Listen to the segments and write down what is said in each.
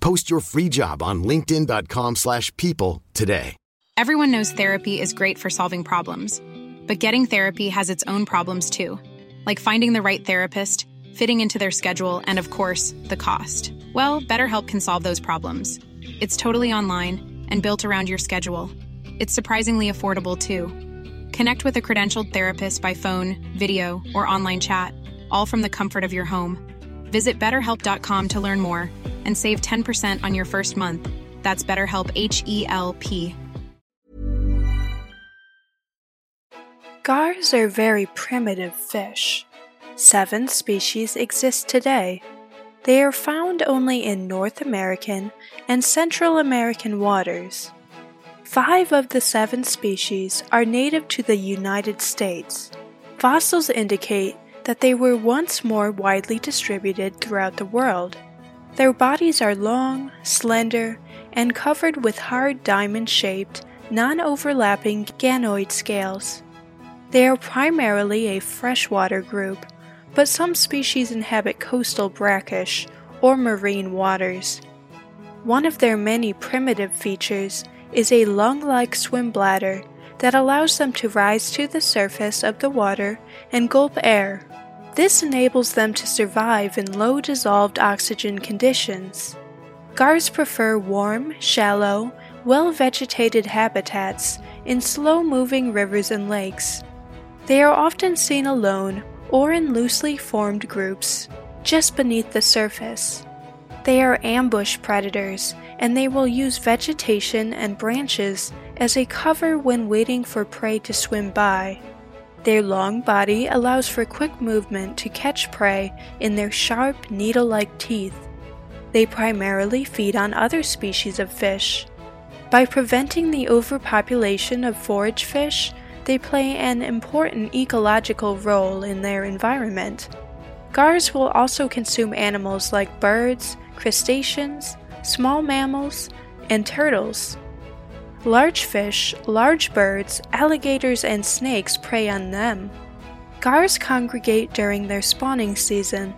Post your free job on linkedin.com/people today. Everyone knows therapy is great for solving problems, but getting therapy has its own problems too, like finding the right therapist, fitting into their schedule, and of course, the cost. Well, BetterHelp can solve those problems. It's totally online and built around your schedule. It's surprisingly affordable too. Connect with a credentialed therapist by phone, video, or online chat, all from the comfort of your home. Visit BetterHelp.com to learn more and save 10% on your first month. That's BetterHelp, H-E-L-P. Gars are very primitive fish. 7 species exist today. They are found only in North American and Central American waters. 5 of the 7 species are native to the United States. Fossils indicate that they were once more widely distributed throughout the world. Their bodies are long, slender, and covered with hard diamond-shaped, non-overlapping ganoid scales. They are primarily a freshwater group, but some species inhabit coastal brackish or marine waters. One of their many primitive features is a lung-like swim bladder that allows them to rise to the surface of the water and gulp air. This enables them to survive in low dissolved oxygen conditions. Gars prefer warm, shallow, well-vegetated habitats in slow-moving rivers and lakes. They are often seen alone or in loosely formed groups, just beneath the surface. They are ambush predators, and they will use vegetation and branches as a cover when waiting for prey to swim by. Their long body allows for quick movement to catch prey in their sharp, needle-like teeth. They primarily feed on other species of fish. By preventing the overpopulation of forage fish, they play an important ecological role in their environment. Gars will also consume animals like birds, crustaceans, small mammals, and turtles. Large fish, large birds, alligators, and snakes prey on them. Gars congregate during their spawning season.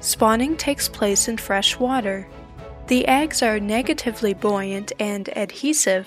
Spawning takes place in fresh water. The eggs are negatively buoyant and adhesive.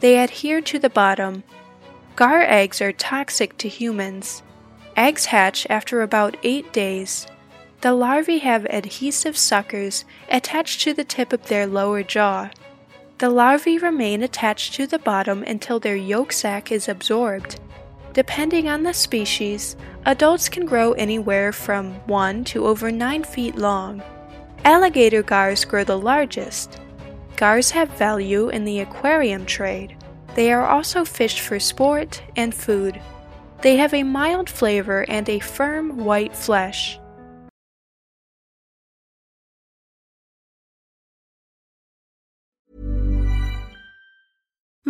They adhere to the bottom. Gar eggs are toxic to humans. Eggs hatch after about 8 days. The larvae have adhesive suckers attached to the tip of their lower jaw. The larvae remain attached to the bottom until their yolk sac is absorbed. Depending on the species, adults can grow anywhere from 1 to over 9 feet long. Alligator gars grow the largest. Gars have value in the aquarium trade. They are also fished for sport and food. They have a mild flavor and a firm white flesh.